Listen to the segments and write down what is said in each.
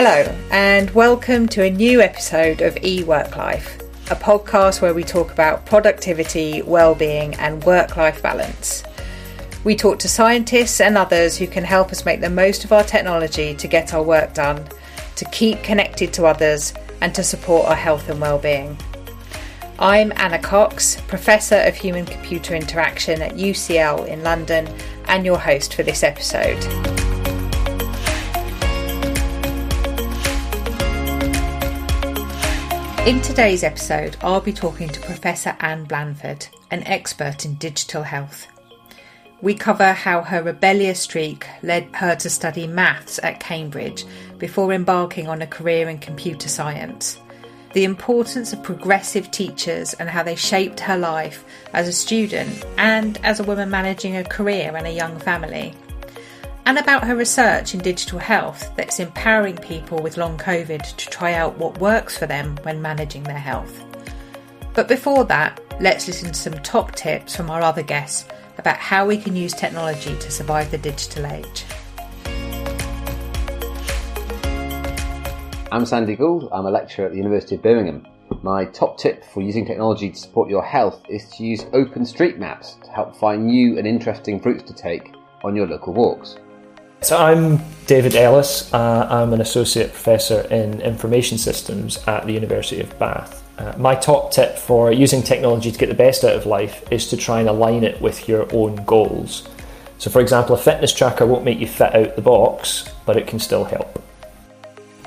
Hello and welcome to a new episode of eWorkLife, a podcast where we talk about productivity, well-being and work-life balance. We talk to scientists and others who can help us make the most of our technology to get our work done, to keep connected to others and to support our health and well-being. I'm Anna Cox, Professor of Human-Computer Interaction at UCL in London and your host for this episode. In today's episode, I'll be talking to Professor Anne Blandford, an expert in digital health. We cover how her rebellious streak led her to study maths at Cambridge before embarking on a career in computer science, the importance of progressive teachers and how they shaped her life as a student and as a woman managing a career and a young family, and about her research in digital health that's empowering people with long COVID to try out what works for them when managing their health. But before that, let's listen to some top tips from our other guests about how we can use technology to survive the digital age. I'm Sandy Gould. I'm a lecturer at the University of Birmingham. My top tip for using technology to support your health is to use OpenStreetMaps to help find new and interesting routes to take on your local walks. So I'm David Ellis. I'm an Associate Professor in Information Systems at the University of Bath. My top tip for using technology to get the best out of life is to try and align it with your own goals. So for example, a fitness tracker won't make you fit out the box, but it can still help.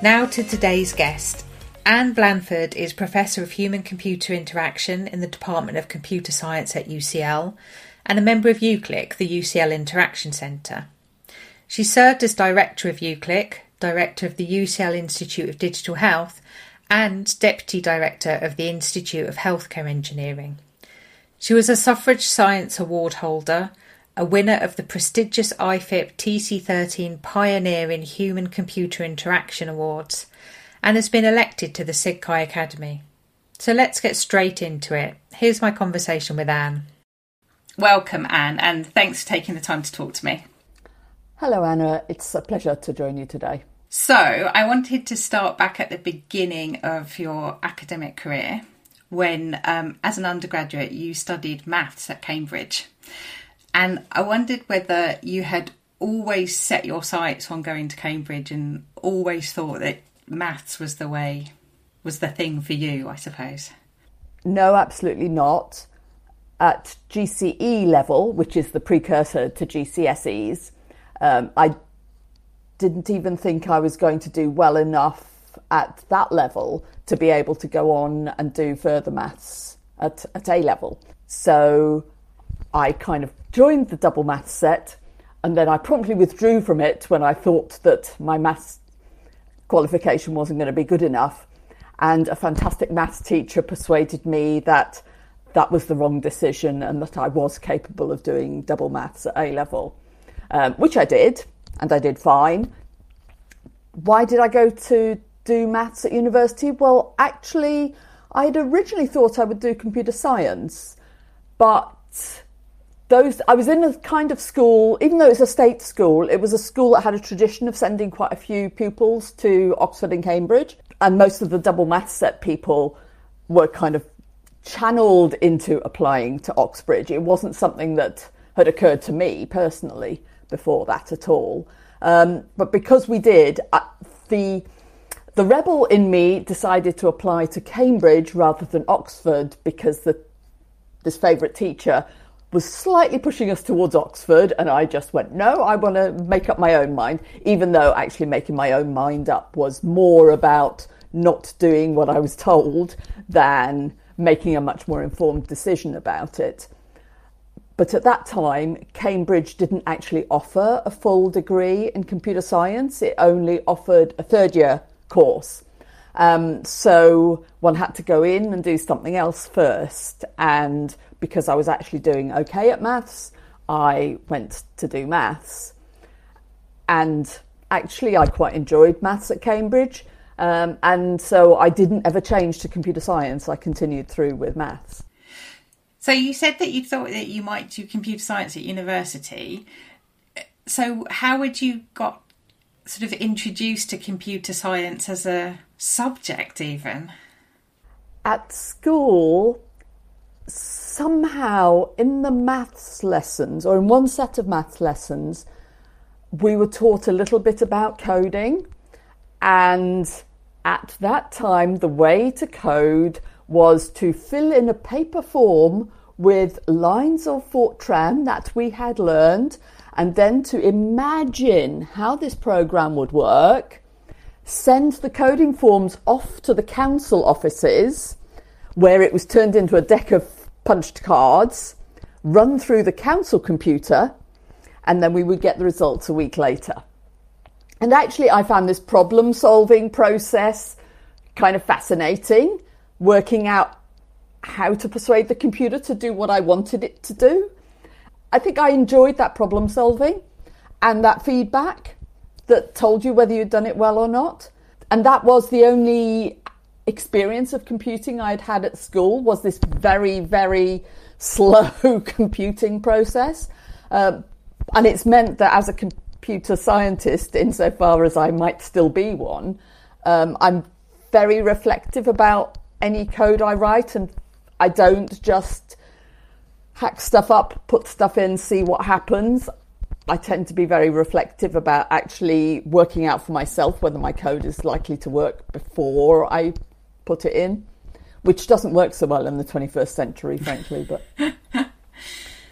Now to today's guest. Anne Blandford is Professor of Human-Computer Interaction in the Department of Computer Science at UCL and a member of UCLIC, the UCL Interaction Centre. She served as Director of UCLIC, Director of the UCL Institute of Digital Health, and Deputy Director of the Institute of Healthcare Engineering. She was a Suffrage Science Award holder, a winner of the prestigious IFIP TC13 Pioneer in Human-Computer Interaction Awards, and has been elected to the SIGCHI Academy. So let's get straight into it. Here's my conversation with Anne. Welcome, Anne, and thanks for taking the time to talk to me. Hello, Anna. It's a pleasure to join you today. So I wanted to start back at the beginning of your academic career when, as an undergraduate, you studied maths at Cambridge. And I wondered whether you had always set your sights on going to Cambridge and always thought that maths was the way, was the thing for you, I suppose. No, absolutely not. At GCE level, which is the precursor to GCSEs, I didn't even think I was going to do well enough at that level to be able to go on and do further maths at A level. So I kind of joined the double maths set and then I promptly withdrew from it when I thought that my maths qualification wasn't going to be good enough. And a fantastic maths teacher persuaded me that that was the wrong decision and that I was capable of doing double maths at A level. Which I did, and I did fine. Why did I go to do maths at university? Well, actually, I'd originally thought I would do computer science, but I was in a kind of school, even though it's a state school, it was a school that had a tradition of sending quite a few pupils to Oxford and Cambridge, and most of the double maths set people were kind of channeled into applying to Oxbridge. It wasn't something that had occurred to me personally before that at all. But because we did, the rebel in me decided to apply to Cambridge rather than Oxford because this favourite teacher was slightly pushing us towards Oxford, and I just went, no, I want to make up my own mind, even though actually making my own mind up was more about not doing what I was told than making a much more informed decision about it. But at that time, Cambridge didn't actually offer a full degree in computer science. It only offered a third-year course. So one had to go in and do something else first. And because I was actually doing okay at maths, I went to do maths. And actually, I quite enjoyed maths at Cambridge. And so I didn't ever change to computer science. I continued through with maths. So you said that you thought that you might do computer science at university. So how had you got sort of introduced to computer science as a subject even? At school, somehow in the maths lessons, or in one set of maths lessons, we were taught a little bit about coding. And at that time, the way to code was to fill in a paper form with lines of Fortran that we had learned, and then to imagine how this program would work, send the coding forms off to the council offices, where it was turned into a deck of punched cards, run through the council computer, and then we would get the results a week later. And actually, I found this problem-solving process kind of fascinating, working out how to persuade the computer to do what I wanted it to do. I think I enjoyed that problem-solving and that feedback that told you whether you'd done it well or not. And that was the only experience of computing I'd had at school, was this very, very slow computing process. And it's meant that as a computer scientist, insofar as I might still be one, I'm very reflective about any code I write, and I don't just hack stuff up, put stuff in, see what happens. I tend to be very reflective about actually working out for myself whether my code is likely to work before I put it in, which doesn't work so well in the 21st century, frankly. But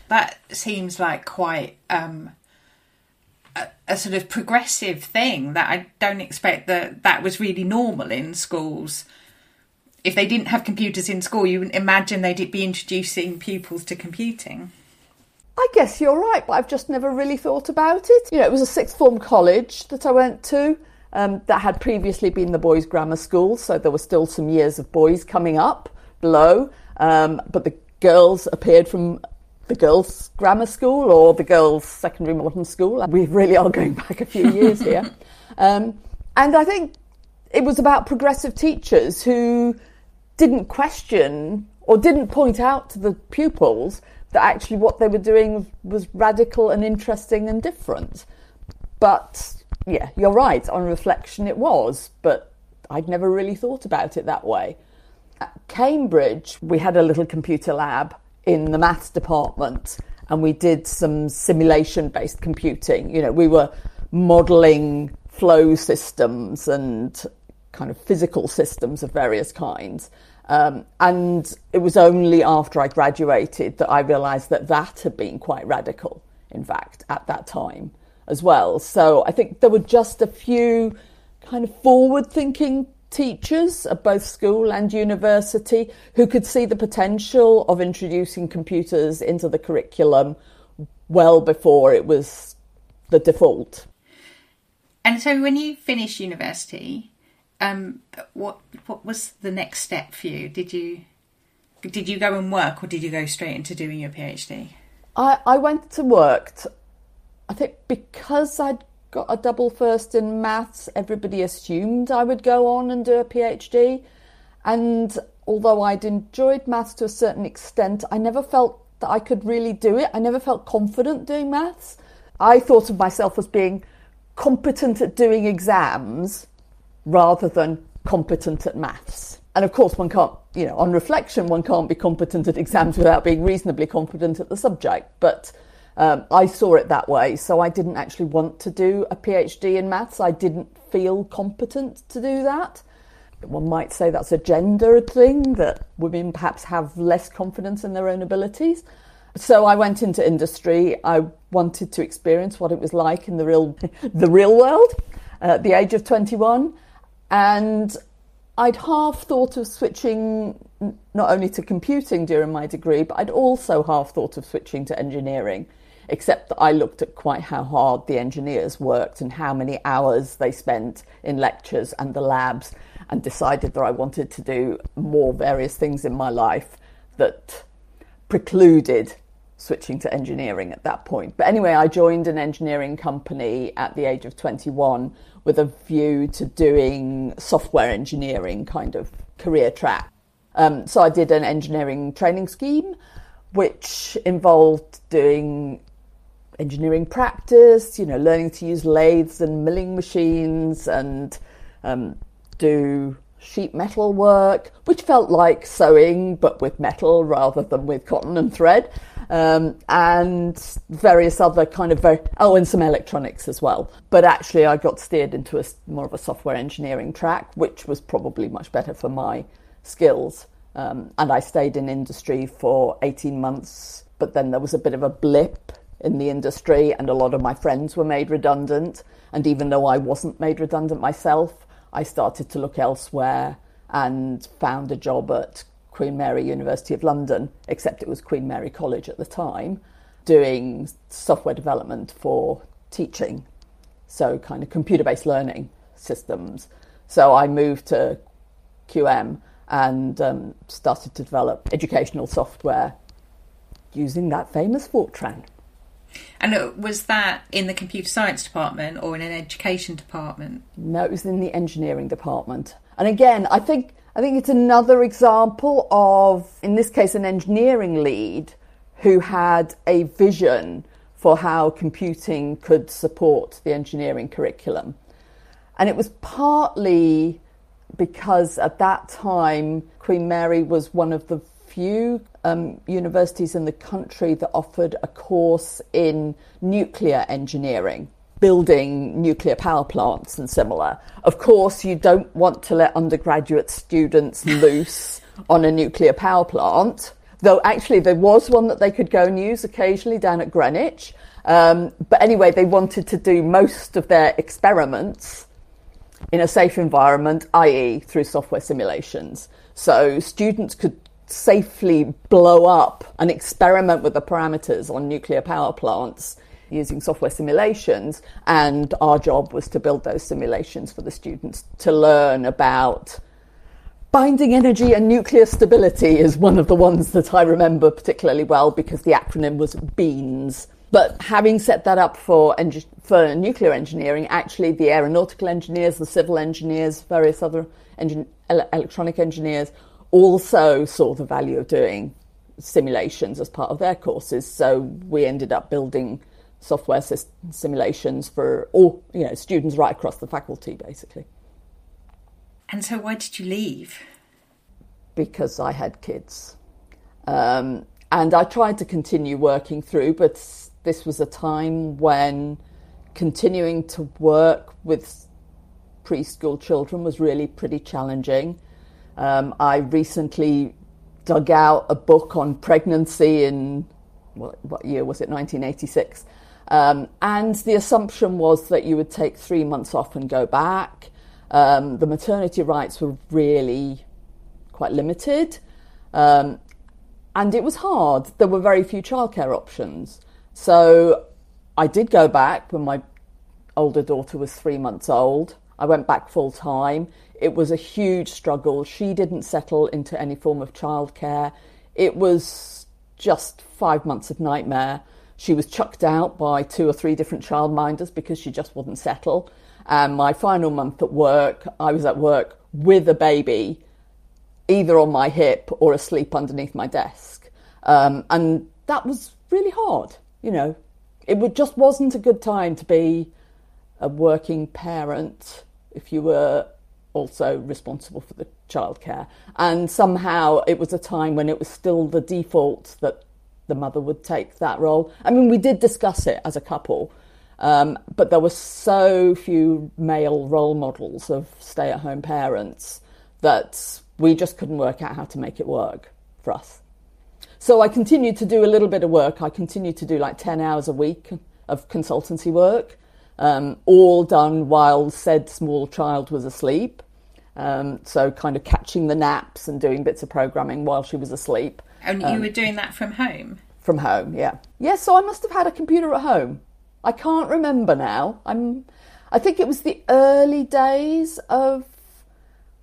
that seems like quite a sort of progressive thing that I don't expect that was really normal in schools. If they didn't have computers in school, you wouldn't imagine they'd be introducing pupils to computing. I guess you're right, but I've just never really thought about it. You know, it was a sixth form college that I went to that had previously been the boys' grammar school, so there were still some years of boys coming up below, but the girls appeared from the girls' grammar school or the girls' secondary modern school. We really are going back a few years here. And I think it was about progressive teachers who didn't question or didn't point out to the pupils that actually what they were doing was radical and interesting and different. But yeah, you're right, on reflection it was, but I'd never really thought about it that way. At Cambridge, we had a little computer lab in the maths department, and we did some simulation-based computing. You know, we were modelling flow systems and kind of physical systems of various kinds. And it was only after I graduated that I realised that had been quite radical, in fact, at that time as well. So I think there were just a few kind of forward-thinking teachers at both school and university who could see the potential of introducing computers into the curriculum well before it was the default. And so when you finish university, what was the next step for you? Did you go and work, or did you go straight into doing your PhD? I went to work. I think because I'd got a double first in maths, everybody assumed I would go on and do a PhD. And although I'd enjoyed maths to a certain extent, I never felt that I could really do it. I never felt confident doing maths. I thought of myself as being competent at doing exams rather than competent at maths. And of course, one can't, you know, on reflection, one can't be competent at exams without being reasonably competent at the subject. But I saw it that way. So I didn't actually want to do a PhD in maths. I didn't feel competent to do that. One might say that's a gender thing, that women perhaps have less confidence in their own abilities. So I went into industry. I wanted to experience what it was like in the real world at the age of 21. And I'd half thought of switching not only to computing during my degree, but I'd also half thought of switching to engineering, except that I looked at quite how hard the engineers worked and how many hours they spent in lectures and the labs, and decided that I wanted to do more various things in my life that precluded switching to engineering at that point. But anyway, I joined an engineering company at the age of 21 with a view to doing software engineering kind of career track. So I did an engineering training scheme, which involved doing engineering practice, you know, learning to use lathes and milling machines and do sheet metal work, which felt like sewing, but with metal rather than with cotton and thread, and various other kind of and some electronics as well. But actually I got steered into a more of a software engineering track, which was probably much better for my skills. And I stayed in industry for 18 months, but then there was a bit of a blip in the industry and a lot of my friends were made redundant. And even though I wasn't made redundant myself, I started to look elsewhere and found a job at Queen Mary University of London, except it was Queen Mary College at the time, doing software development for teaching, so kind of computer-based learning systems. So I moved to QM and started to develop educational software using that famous Fortran. And was that in the computer science department or in an education department? No, it was in the engineering department. And again, I think it's another example of, in this case, an engineering lead who had a vision for how computing could support the engineering curriculum. And it was partly because at that time, Queen Mary was one of the few universities in the country that offered a course in nuclear engineering, building nuclear power plants and similar. Of course, you don't want to let undergraduate students loose on a nuclear power plant, though actually there was one that they could go and use occasionally down at Greenwich. But anyway, they wanted to do most of their experiments in a safe environment, i.e. through software simulations. So students could safely blow up and experiment with the parameters on nuclear power plants using software simulations, and our job was to build those simulations for the students to learn about binding energy and nuclear stability is one of the ones that I remember particularly well because the acronym was BEANS. But having set that up for nuclear engineering, actually the aeronautical engineers, the civil engineers, various other electronic engineers also saw the value of doing simulations as part of their courses. So we ended up building software simulations for all, you know, students right across the faculty, basically. And so why did you leave? Because I had kids. And I tried to continue working through, but this was a time when continuing to work with preschool children was really pretty challenging. I recently dug out a book on pregnancy in, what year was it, 1986. And the assumption was that you would take 3 months off and go back. The maternity rights were really quite limited. And it was hard. There were very few childcare options. So I did go back when my older daughter was 3 months old. I went back full time. It was a huge struggle. She didn't settle into any form of childcare. It was just 5 months of nightmare. She was chucked out by 2 or 3 different childminders because she just wouldn't settle. And my final month at work, I was at work with a baby, either on my hip or asleep underneath my desk. And that was really hard, you know. It just wasn't a good time to be a working parent if you were also responsible for the childcare. And somehow it was a time when it was still the default that the mother would take that role. I mean, we did discuss it as a couple, but there were so few male role models of stay-at-home parents that we just couldn't work out how to make it work for us. So I continued to do a little bit of work. I continued to do like 10 hours a week of consultancy work, all done while said small child was asleep. So kind of catching the naps and doing bits of programming while she was asleep. And you were doing that from home? From home, yeah. Yeah, so I must have had a computer at home. I can't remember now. I think it was the early days of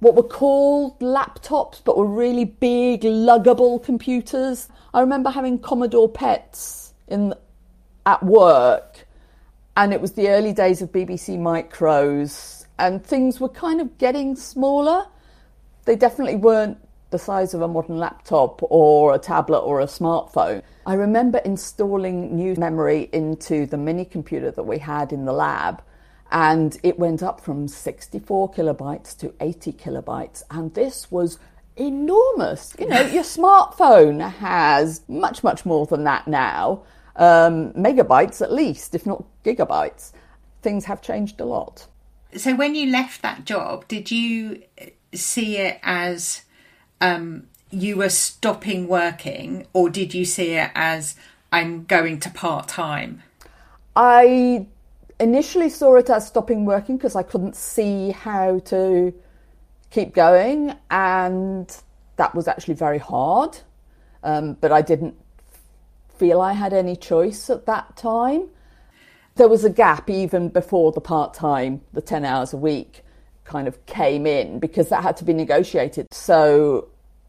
what were called laptops, but were really big, luggable computers. I remember having Commodore Pets at work, and it was the early days of BBC Micros, and things were kind of getting smaller. They definitely weren't the the size of a modern laptop or a tablet or a smartphone. I remember installing new memory into the mini computer that we had in the lab, and it went up from 64 kilobytes to 80 kilobytes, and this was enormous. You know, your smartphone has much, much more than that now, megabytes at least, if not gigabytes. Things have changed a lot. So when you left that job, did you see it as you were stopping working, or did you see it as I'm going to part-time? I initially saw it as stopping working because I couldn't see how to keep going, and that was actually very hard, but I didn't feel I had any choice at that time. There was a gap even before the part-time, the 10 hours a week kind of came in, because that had to be negotiated. So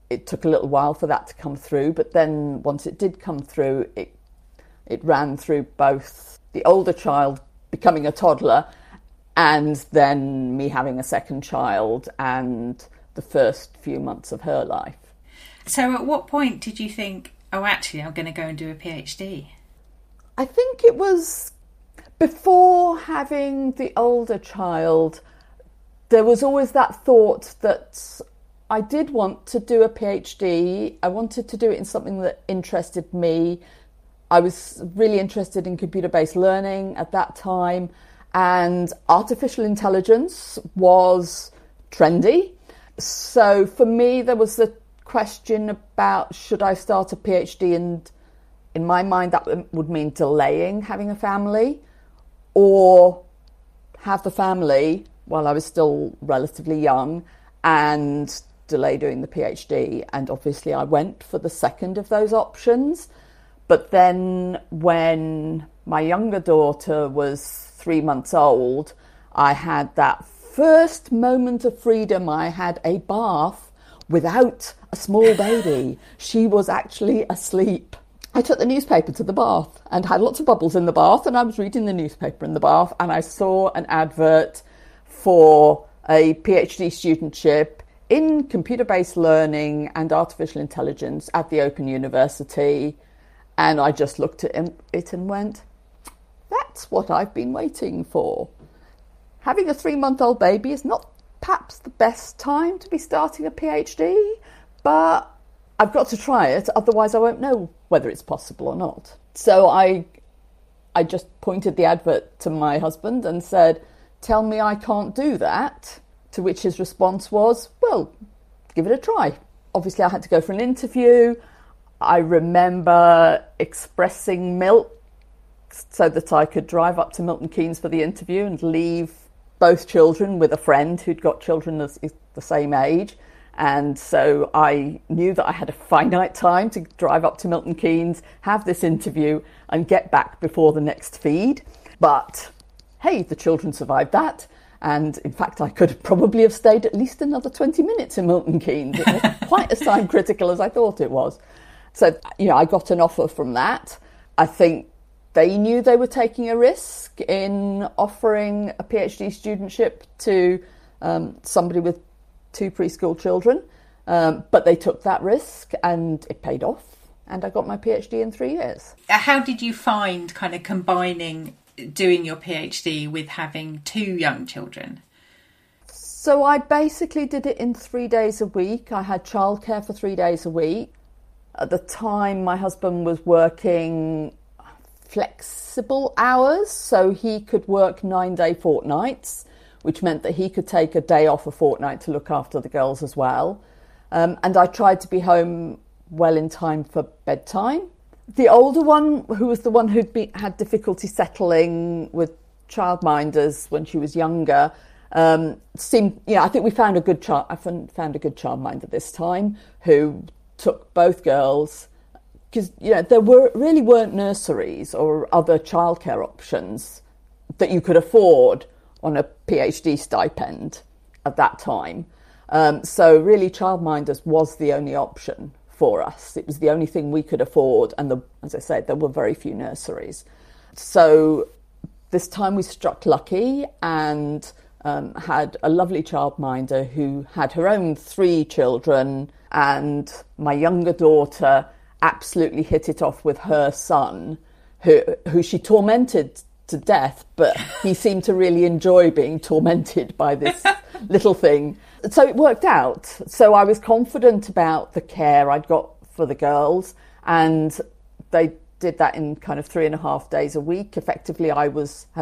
it took a little while for that to come through, but then once it did come through, it ran through both the older child becoming a toddler and then me having a second child and the first few months of her life. So at what point did you think, oh, actually, I'm going to go and do a PhD? I think it was before having the older child. There was always that thought that I did want to do a PhD. I wanted to do it in something that interested me. I was really interested in computer-based learning at that time, and artificial intelligence was trendy. So for me, there was the question about, should I start a PhD? And in my mind, that would mean delaying having a family, or have the family while I was still relatively young and delay doing the PhD. And obviously I went for the second of those options. But then when my younger daughter was 3 months old, I had that first moment of freedom. I had a bath without a small baby. She was actually asleep. I took the newspaper to the bath and had lots of bubbles in the bath, and I was reading the newspaper in the bath, and I saw an advert for a PhD studentship in computer-based learning and artificial intelligence at the Open University. And I just looked at it and went, that's what I've been waiting for. Having a 3-month-old baby is not perhaps the best time to be starting a PhD, but I've got to try it, otherwise I won't know whether it's possible or not. So I just pointed the advert to my husband and said, tell me I can't do that, to which his response was, well, give it a try. Obviously I had to go for an interview. I remember expressing milk so that I could drive up to Milton Keynes for the interview and leave both children with a friend who'd got children the same age. And so I knew that I had a finite time to drive up to Milton Keynes, have this interview and get back before the next feed. But hey, the children survived that. And in fact, I could probably have stayed at least another 20 minutes in Milton Keynes. It wasn't quite as time critical as I thought it was. So, you know, I got an offer from that. I think they knew they were taking a risk in offering a PhD studentship to somebody with 2 preschool children, but they took that risk and it paid off, and I got my PhD in 3 years. How did you find kind of combining doing your PhD with having 2 young children? So I basically did it in 3 days a week. I had childcare for 3 days a week. At the time, my husband was working flexible hours, so he could work 9-day fortnights, which meant that he could take a day off a fortnight to look after the girls as well. And I tried to be home well in time for bedtime. The older one, who was the one who'd had difficulty settling with childminders when she was younger, I think we found a good childminder this time who took both girls, because there really weren't nurseries or other childcare options that you could afford on a PhD stipend at that time. So really childminders was the only option for us. It was the only thing we could afford, and as I said, there were very few nurseries. So this time we struck lucky and had a lovely childminder who had her own three children, and my younger daughter absolutely hit it off with her son, who she tormented to death, but he seemed to really enjoy being tormented by this little thing. So it worked out. So I was confident about the care I'd got for the girls, and they did that in kind of 3.5 days a week. Effectively, I had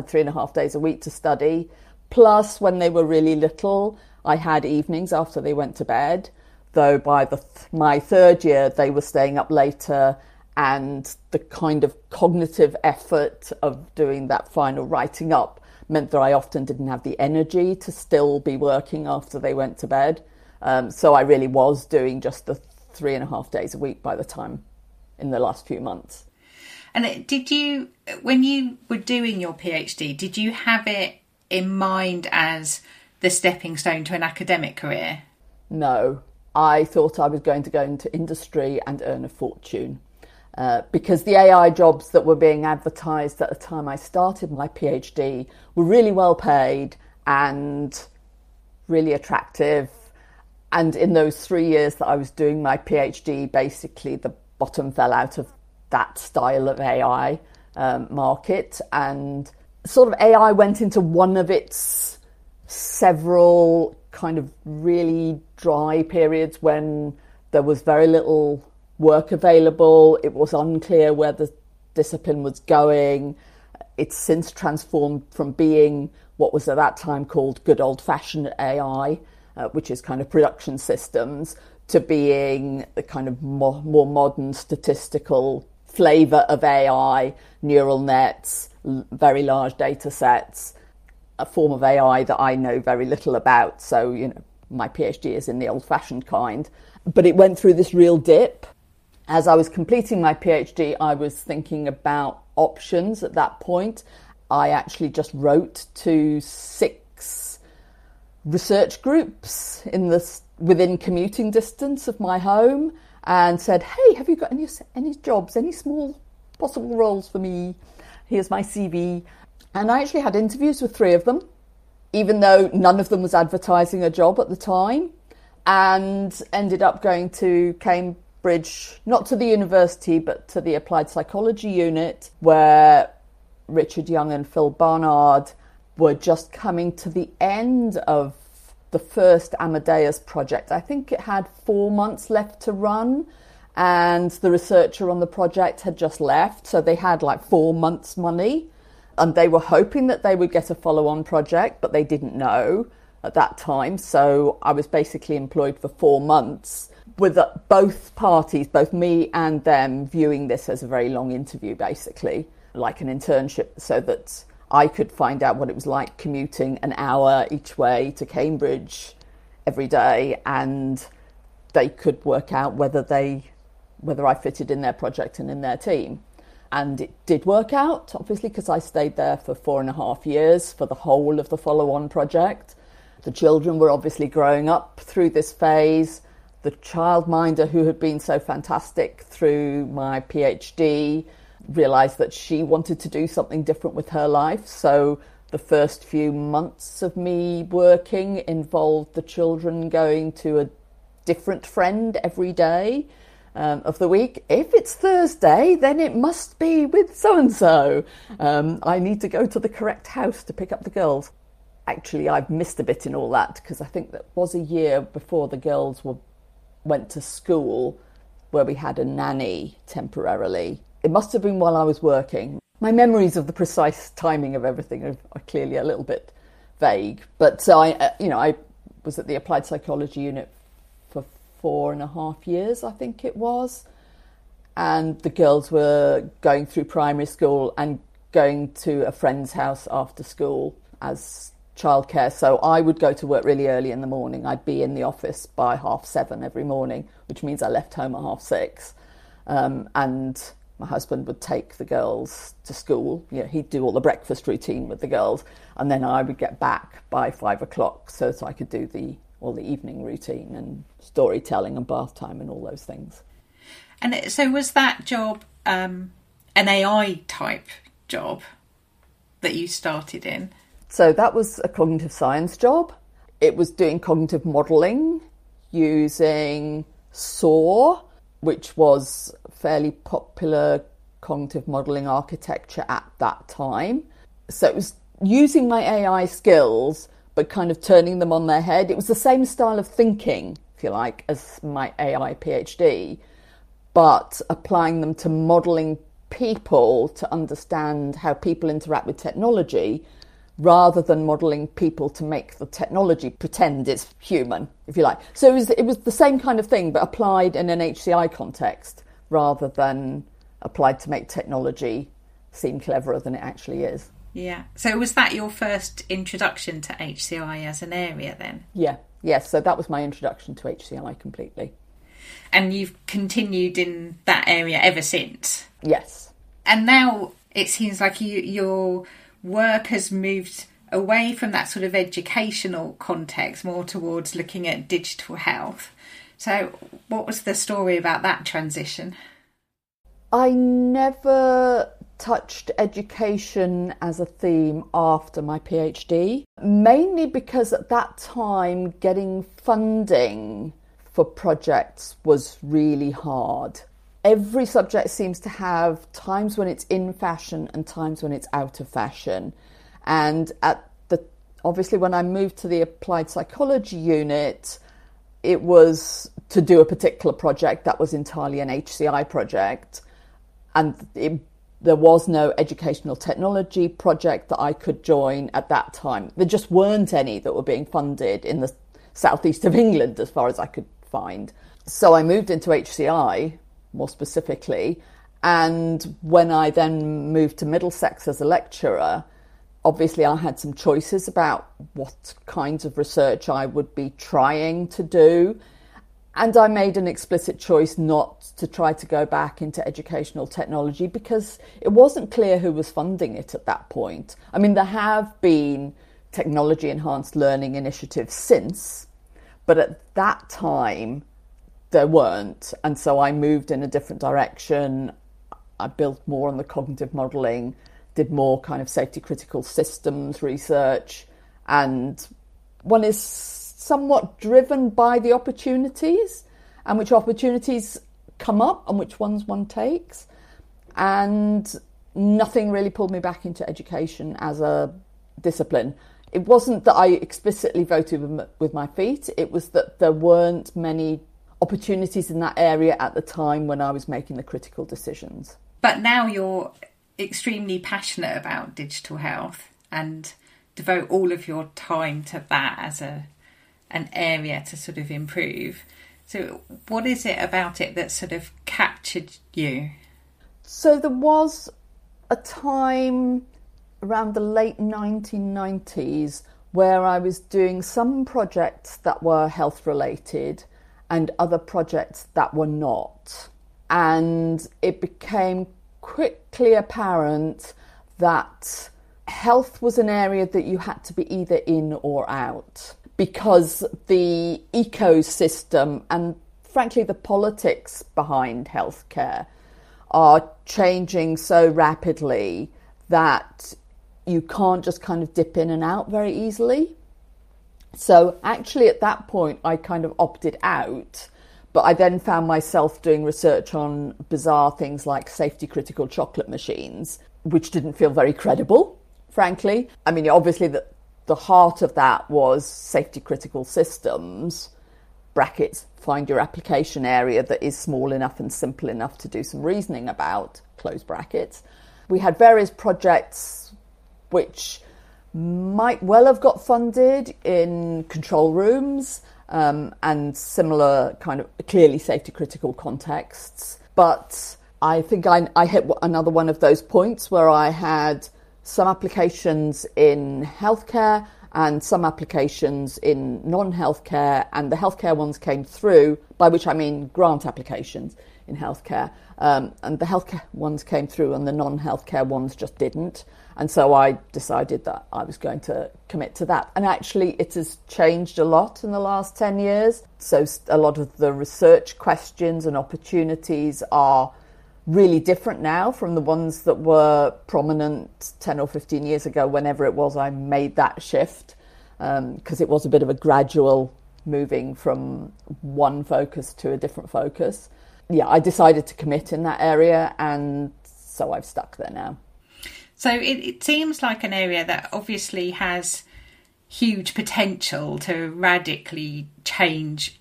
3.5 days a week to study. Plus, when they were really little, I had evenings after they went to bed, though by my third year, they were staying up later, and the kind of cognitive effort of doing that final writing up meant that I often didn't have the energy to still be working after they went to bed. So I really was doing just the 3.5 days a week by the time in the last few months. And did you, when you were doing your PhD, did you have it in mind as the stepping stone to an academic career? No, I thought I was going to go into industry and earn a fortune. Because the AI jobs that were being advertised at the time I started my PhD were really well paid and really attractive. And in those 3 years that I was doing my PhD, basically the bottom fell out of that style of AI market. And sort of AI went into one of its several kind of really dry periods when there was very little work available. It was unclear where the discipline was going. It's since transformed from being what was at that time called good old-fashioned AI, which is kind of production systems, to being the kind of more modern statistical flavour of AI, neural nets, very large data sets, a form of AI that I know very little about. So, you know, my PhD is in the old-fashioned kind. But it went through this real dip. As I was completing my PhD, I was thinking about options at that point. I actually just wrote to 6 research groups within commuting distance of my home and said, hey, have you got any jobs, any small possible roles for me? Here's my CV. And I actually had interviews with 3 of them, even though none of them was advertising a job at the time, and ended up going to Cambridge. Not to the university, but to the applied psychology unit, where Richard Young and Phil Barnard were just coming to the end of the first Amadeus project. I think it had 4 months left to run, and the researcher on the project had just left. So they had like 4 months money, and they were hoping that they would get a follow-on project, but they didn't know at that time. So I was basically employed for 4 months, with both parties, both me and them, viewing this as a very long interview, basically, like an internship, so that I could find out what it was like commuting an hour each way to Cambridge every day, and they could work out whether I fitted in their project and in their team. And it did work out, obviously, because I stayed there for 4.5 years for the whole of the follow-on project. The children were obviously growing up through this phase. The childminder who had been so fantastic through my PhD realised that she wanted to do something different with her life. So the first few months of me working involved the children going to a different friend every day of the week. If it's Thursday, then it must be with so-and-so. I need to go to the correct house to pick up the girls. Actually, I've missed a bit in all that, because I think that was a year before the girls went to school where we had a nanny temporarily. It must have been while I was working. My memories of the precise timing of everything are clearly a little bit vague. But so I was at the applied psychology unit for 4.5 years, I think it was. And the girls were going through primary school and going to a friend's house after school as childcare. So I would go to work really early in the morning. I'd be in the office by 7:30 every morning, which means I left home at 6:30. And my husband would take the girls to school. You know, he'd do all the breakfast routine with the girls. And then I would get back by 5 o'clock so that I could do all the evening routine and storytelling and bath time and all those things. And so was that job an AI type job that you started in? So that was a cognitive science job. It was doing cognitive modelling using SOAR, which was fairly popular cognitive modelling architecture at that time. So it was using my AI skills, but kind of turning them on their head. It was the same style of thinking, if you like, as my AI PhD, but applying them to modelling people to understand how people interact with technology, rather than modelling people to make the technology pretend it's human, if you like. So it was the same kind of thing, but applied in an HCI context, rather than applied to make technology seem cleverer than it actually is. Yeah. So was that your first introduction to HCI as an area then? Yeah. Yes. So that was my introduction to HCI completely. And you've continued in that area ever since? Yes. And now it seems like you're work has moved away from that sort of educational context more towards looking at digital health. So what was the story about that transition? I never touched education as a theme after my PhD, mainly because at that time getting funding for projects was really hard. Every subject seems to have times when it's in fashion and times when it's out of fashion. And obviously when I moved to the applied psychology unit, it was to do a particular project that was entirely an HCI project. And there was no educational technology project that I could join at that time. There just weren't any that were being funded in the southeast of England as far as I could find. So I moved into HCI, more specifically, and when I then moved to Middlesex as a lecturer, obviously I had some choices about what kinds of research I would be trying to do, and I made an explicit choice not to try to go back into educational technology because it wasn't clear who was funding it at that point. I mean, there have been technology-enhanced learning initiatives since, but at that time there weren't, and so I moved in a different direction. I built more on the cognitive modelling, did more kind of safety critical systems research, and one is somewhat driven by the opportunities and which opportunities come up and which ones one takes, and nothing really pulled me back into education as a discipline. It wasn't that I explicitly voted with my feet, it was that there weren't many opportunities in that area at the time when I was making the critical decisions. But now you're extremely passionate about digital health and devote all of your time to that as an area to sort of improve. So what is it about it that sort of captured you? So there was a time around the late 1990s where I was doing some projects that were health related and other projects that were not. And it became quickly apparent that health was an area that you had to be either in or out, because the ecosystem and frankly the politics behind healthcare are changing so rapidly that you can't just kind of dip in and out very easily. So actually at that point, I kind of opted out, but I then found myself doing research on bizarre things like safety critical chocolate machines, which didn't feel very credible, frankly. I mean, obviously the heart of that was safety critical systems, brackets, find your application area that is small enough and simple enough to do some reasoning about, close brackets. We had various projects which might well have got funded in control rooms and similar kind of clearly safety critical contexts. But I think I hit another one of those points where I had some applications in healthcare and some applications in non-healthcare, and the healthcare ones came through, by which I mean grant applications in healthcare, and the healthcare ones came through and the non-healthcare ones just didn't. And so I decided that I was going to commit to that. And actually, it has changed a lot in the last 10 years. So a lot of the research questions and opportunities are really different now from the ones that were prominent 10 or 15 years ago, whenever it was I made that shift, because it was a bit of a gradual moving from one focus to a different focus. Yeah, I decided to commit in that area, and so I've stuck there now. So it seems like an area that obviously has huge potential to radically change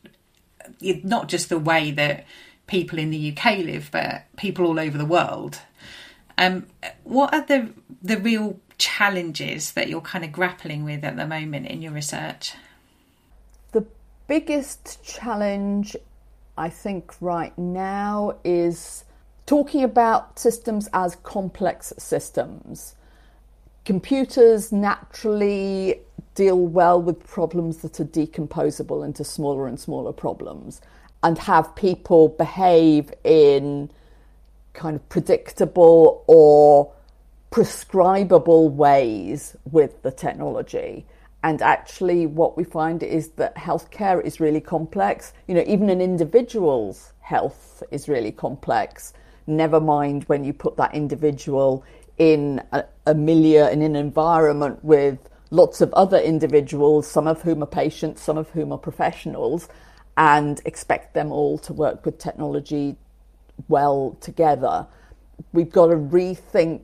not just the way that people in the UK live, but people all over the world. What are the real challenges that you're kind of grappling with at the moment in your research? The biggest challenge, I think, right now is talking about systems as complex systems. Computers naturally deal well with problems that are decomposable into smaller and smaller problems, and have people behave in kind of predictable or prescribable ways with the technology. And actually what we find is that healthcare is really complex. You know, even an individual's health is really complex, never mind when you put that individual in a milieu and in an environment with lots of other individuals, some of whom are patients, some of whom are professionals, and expect them all to work with technology well together. We've got to rethink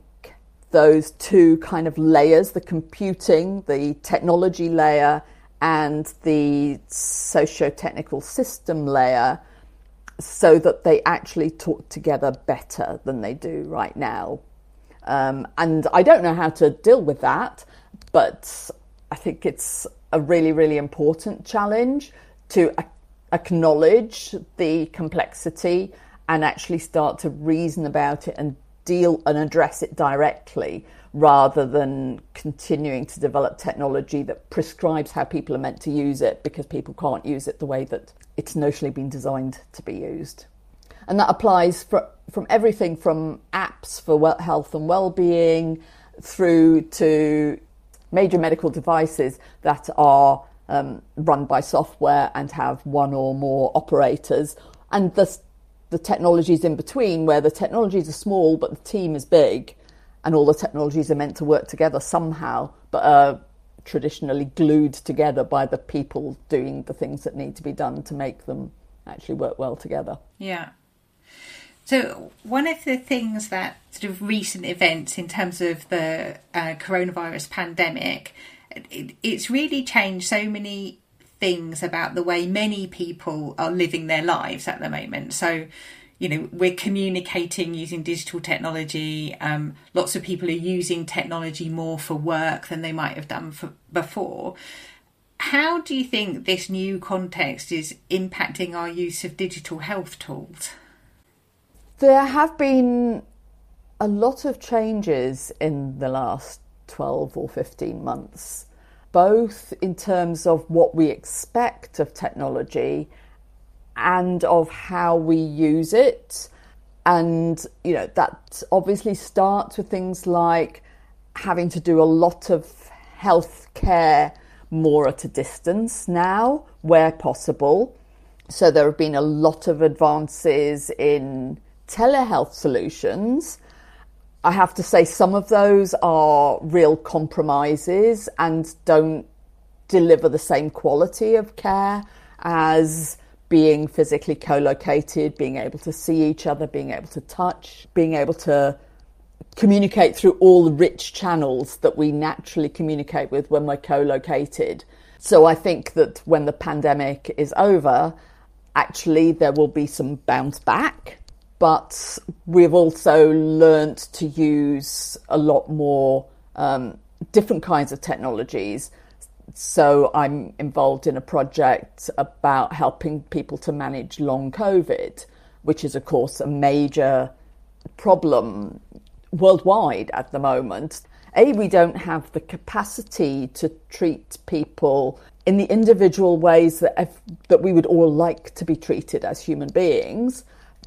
those two kind of layers, the computing, the technology layer, and the socio-technical system layer, so that they actually talk together better than they do right now. And I don't know how to deal with that, but I think it's a really, really important challenge to acknowledge the complexity and actually start to reason about it and deal and address it directly, rather than continuing to develop technology that prescribes how people are meant to use it because people can't use it the way that it's notionally been designed to be used. And that applies from everything from apps for health and well-being through to major medical devices that are run by software and have one or more operators, and the technologies in between, where the technologies are small but the team is big, and all the technologies are meant to work together somehow but are traditionally glued together by the people doing the things that need to be done to make them actually work well together. Yeah. So one of the things that sort of recent events in terms of the coronavirus pandemic, it's really changed so many things about the way many people are living their lives at the moment. So, you know, we're communicating using digital technology. Lots of people are using technology more for work than they might have done before. How do you think this new context is impacting our use of digital health tools? There have been a lot of changes in the last 12 or 15 months, both in terms of what we expect of technology and of how we use it. And, you know, that obviously starts with things like having to do a lot of healthcare more at a distance now, where possible. So there have been a lot of advances in telehealth solutions. I have to say some of those are real compromises and don't deliver the same quality of care as being physically co-located, being able to see each other, being able to touch, being able to communicate through all the rich channels that we naturally communicate with when we're co-located. So I think that when the pandemic is over, actually there will be some bounce back. But we've also learnt to use a lot more different kinds of technologies. So I'm involved in a project about helping people to manage long COVID, which is, of course, a major problem worldwide at the moment. We don't have the capacity to treat people in the individual ways that we would all like to be treated as human beings.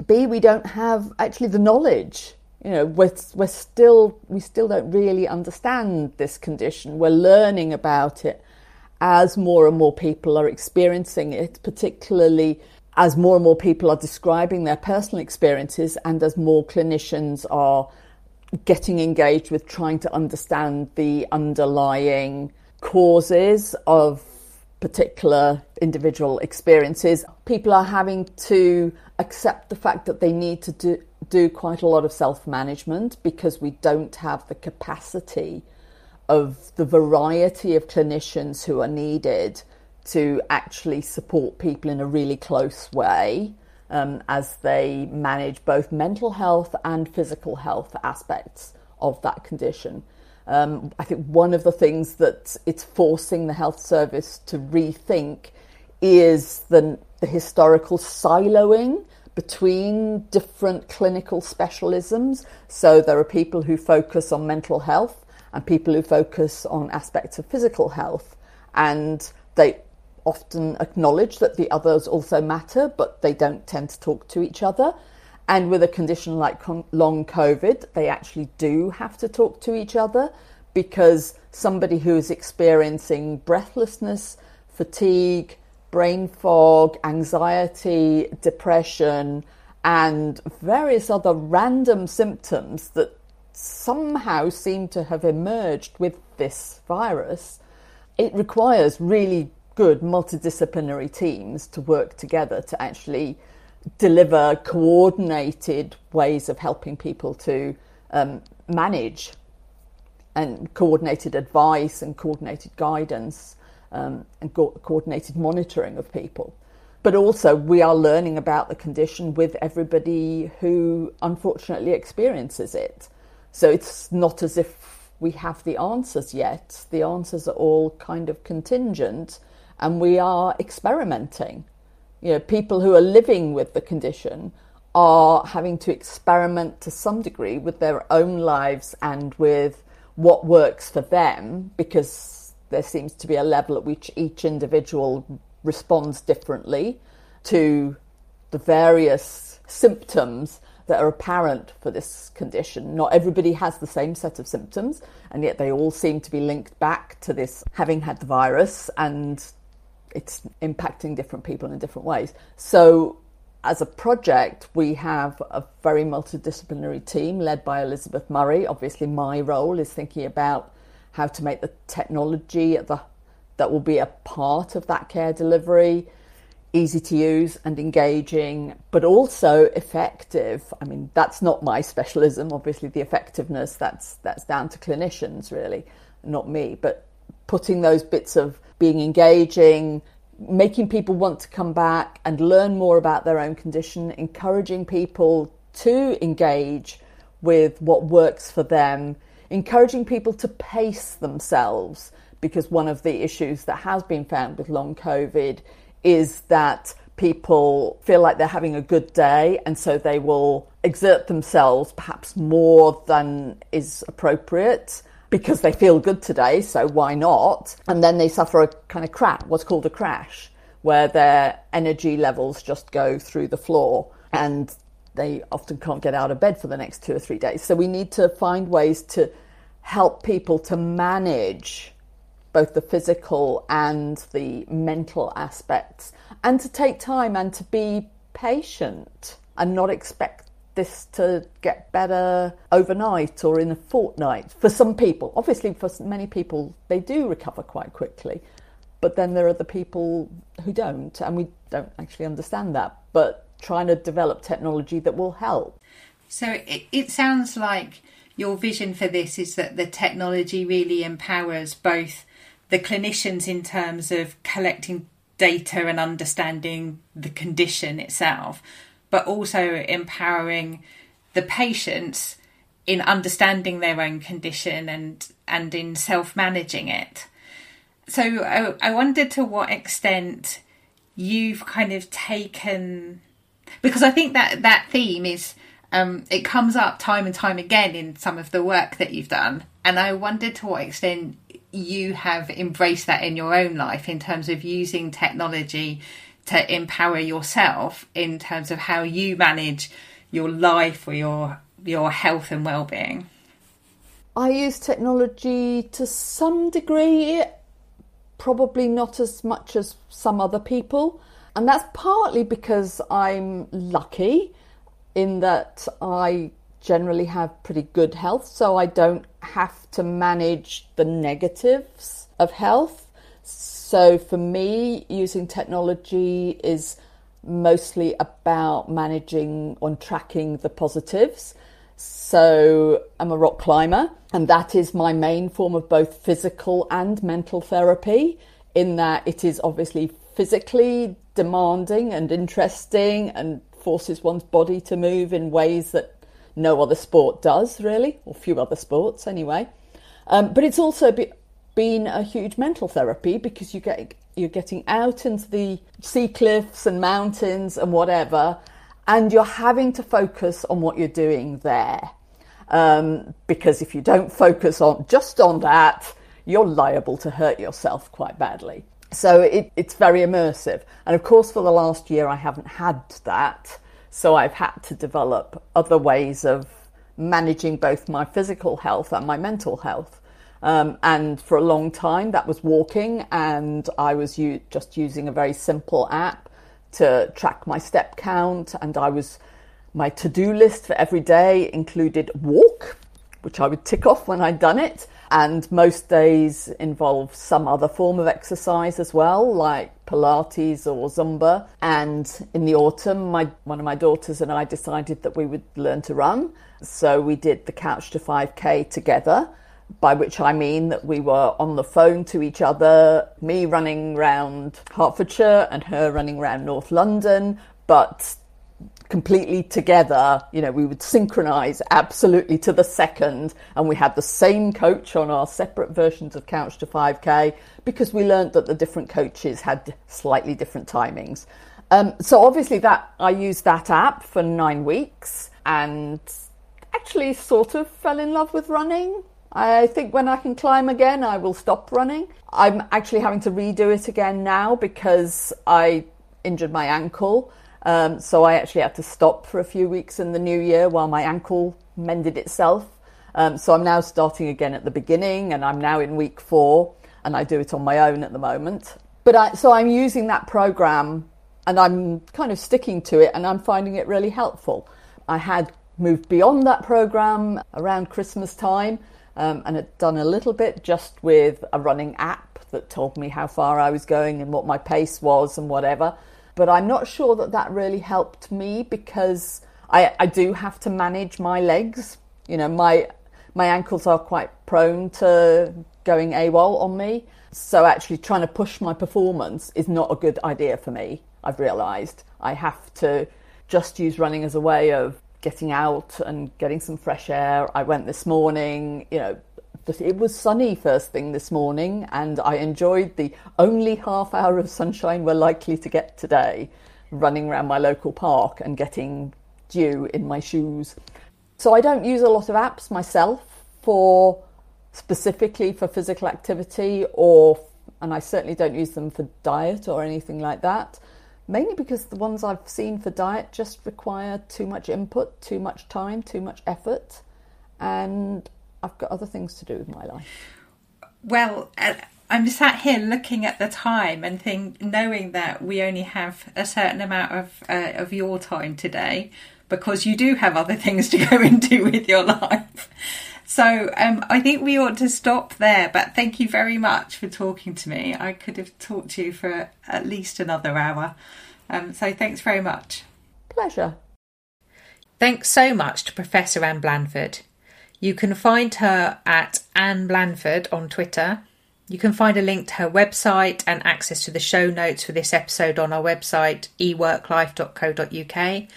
B, we don't have actually the knowledge. You know, we still don't really understand this condition. We're learning about it as more and more people are experiencing it, particularly as more and more people are describing their personal experiences and as more clinicians are getting engaged with trying to understand the underlying causes of particular individual experiences, people are having to accept the fact that they need to do quite a lot of self-management because we don't have the capacity of the variety of clinicians who are needed to actually support people in a really close way as they manage both mental health and physical health aspects of that condition. I think one of the things that it's forcing the health service to rethink is the historical siloing between different clinical specialisms. So there are people who focus on mental health and people who focus on aspects of physical health, and they often acknowledge that the others also matter, but they don't tend to talk to each other. And with a condition like long COVID, they actually do have to talk to each other, because somebody who is experiencing breathlessness, fatigue, brain fog, anxiety, depression, and various other random symptoms that somehow seem to have emerged with this virus, it requires really good multidisciplinary teams to work together to actually deliver coordinated ways of helping people to manage, and coordinated advice and coordinated guidance and coordinated monitoring of people. But also we are learning about the condition with everybody who unfortunately experiences it. So it's not as if we have the answers yet. The answers are all kind of contingent, and we are experimenting. You know, people who are living with the condition are having to experiment to some degree with their own lives and with what works for them, because there seems to be a level at which each individual responds differently to the various symptoms that are apparent for this condition. Not everybody has the same set of symptoms, and yet they all seem to be linked back to this having had the virus, and it's impacting different people in different ways. So as a project, we have a very multidisciplinary team led by Elizabeth Murray. Obviously, my role is thinking about how to make the technology that will be a part of that care delivery easy to use and engaging, but also effective. I mean, that's not my specialism. Obviously, the effectiveness, that's down to clinicians, really, not me. But putting those bits of being engaging, making people want to come back and learn more about their own condition, encouraging people to engage with what works for them, encouraging people to pace themselves, because one of the issues that has been found with long COVID is that people feel like they're having a good day, and so they will exert themselves perhaps more than is appropriate, because they feel good today, so why not? And then they suffer a kind of what's called a crash, where their energy levels just go through the floor and they often can't get out of bed for the next 2 or 3 days. So we need to find ways to help people to manage both the physical and the mental aspects, and to take time and to be patient and not expect this to get better overnight or in a fortnight. For some people, obviously, for many people, they do recover quite quickly, but then there are the people who don't, and we don't actually understand that, but trying to develop technology that will help. So it sounds like your vision for this is that the technology really empowers both the clinicians in terms of collecting data and understanding the condition itself, but also empowering the patients in understanding their own condition and in self-managing it. So I wondered to what extent you've kind of taken, because I think that theme is, it comes up time and time again in some of the work that you've done. And I wondered to what extent you have embraced that in your own life in terms of using technology to empower yourself in terms of how you manage your life or your health and well-being? I use technology to some degree, probably not as much as some other people. And that's partly because I'm lucky in that I generally have pretty good health, so I don't have to manage the negatives of health. So for me, using technology is mostly about managing and tracking the positives. So I'm a rock climber, and that is my main form of both physical and mental therapy, in that it is obviously physically demanding and interesting and forces one's body to move in ways that no other sport does, really, or few other sports anyway. But it's also been a huge mental therapy, because you're getting out into the sea cliffs and mountains and whatever, and you're having to focus on what you're doing there. Because if you don't focus on just on that, you're liable to hurt yourself quite badly. So it's very immersive. And of course, for the last year, I haven't had that. So I've had to develop other ways of managing both my physical health and my mental health. And for a long time, that was walking. And I was just using a very simple app to track my step count. And my to-do list for every day included walk, which I would tick off when I'd done it. And most days involve some other form of exercise as well, like Pilates or Zumba. And in the autumn, one of my daughters and I decided that we would learn to run. So we did the Couch to 5K together, by which I mean that we were on the phone to each other, me running round Hertfordshire and her running round North London, but completely together. You know, we would synchronize absolutely to the second, and we had the same coach on our separate versions of Couch to 5K, because we learned that the different coaches had slightly different timings. So obviously I used that app for 9 weeks and actually sort of fell in love with running. I think when I can climb again, I will stop running. I'm actually having to redo it again now because I injured my ankle. So I actually had to stop for a few weeks in the new year while my ankle mended itself. So I'm now starting again at the beginning, and I'm now in week 4, and I do it on my own at the moment. But so I'm using that program, and I'm kind of sticking to it, and I'm finding it really helpful. I had moved beyond that program around Christmas time, and had done a little bit just with a running app that told me how far I was going and what my pace was and whatever. But I'm not sure that really helped me, because I do have to manage my legs. You know, my ankles are quite prone to going AWOL on me. So actually trying to push my performance is not a good idea for me, I've realised. I have to just use running as a way of getting out and getting some fresh air. I went this morning, you know, it was sunny first thing this morning, and I enjoyed the only half hour of sunshine we're likely to get today, running around my local park and getting dew in my shoes. So I don't use a lot of apps myself specifically for physical activity, and I certainly don't use them for diet or anything like that, mainly because the ones I've seen for diet just require too much input, too much time, too much effort, and I've got other things to do with my life. Well, I'm sat here looking at the time and knowing that we only have a certain amount of your time today, because you do have other things to go into with your life. So I think we ought to stop there. But thank you very much for talking to me. I could have talked to you for at least another hour. So thanks very much. Pleasure. Thanks so much to Professor Anne Blandford. You can find her at Anne Blandford on Twitter. You can find a link to her website and access to the show notes for this episode on our website, eworklife.co.uk,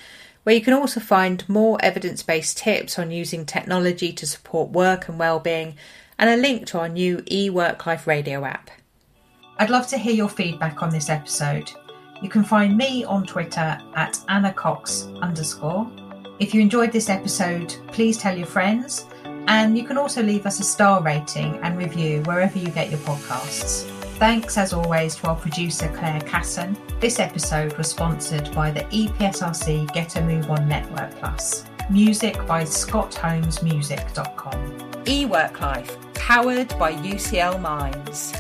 where you can also find more evidence-based tips on using technology to support work and wellbeing, and a link to our new eWorkLife radio app. I'd love to hear your feedback on this episode. You can find me on Twitter at AnnaCox_. If you enjoyed this episode, please tell your friends. And you can also leave us a star rating and review wherever you get your podcasts. Thanks, as always, to our producer, Claire Casson. This episode was sponsored by the EPSRC Get A Move On Network Plus. Music by scottholmesmusic.com. eWorkLife, powered by UCL Minds.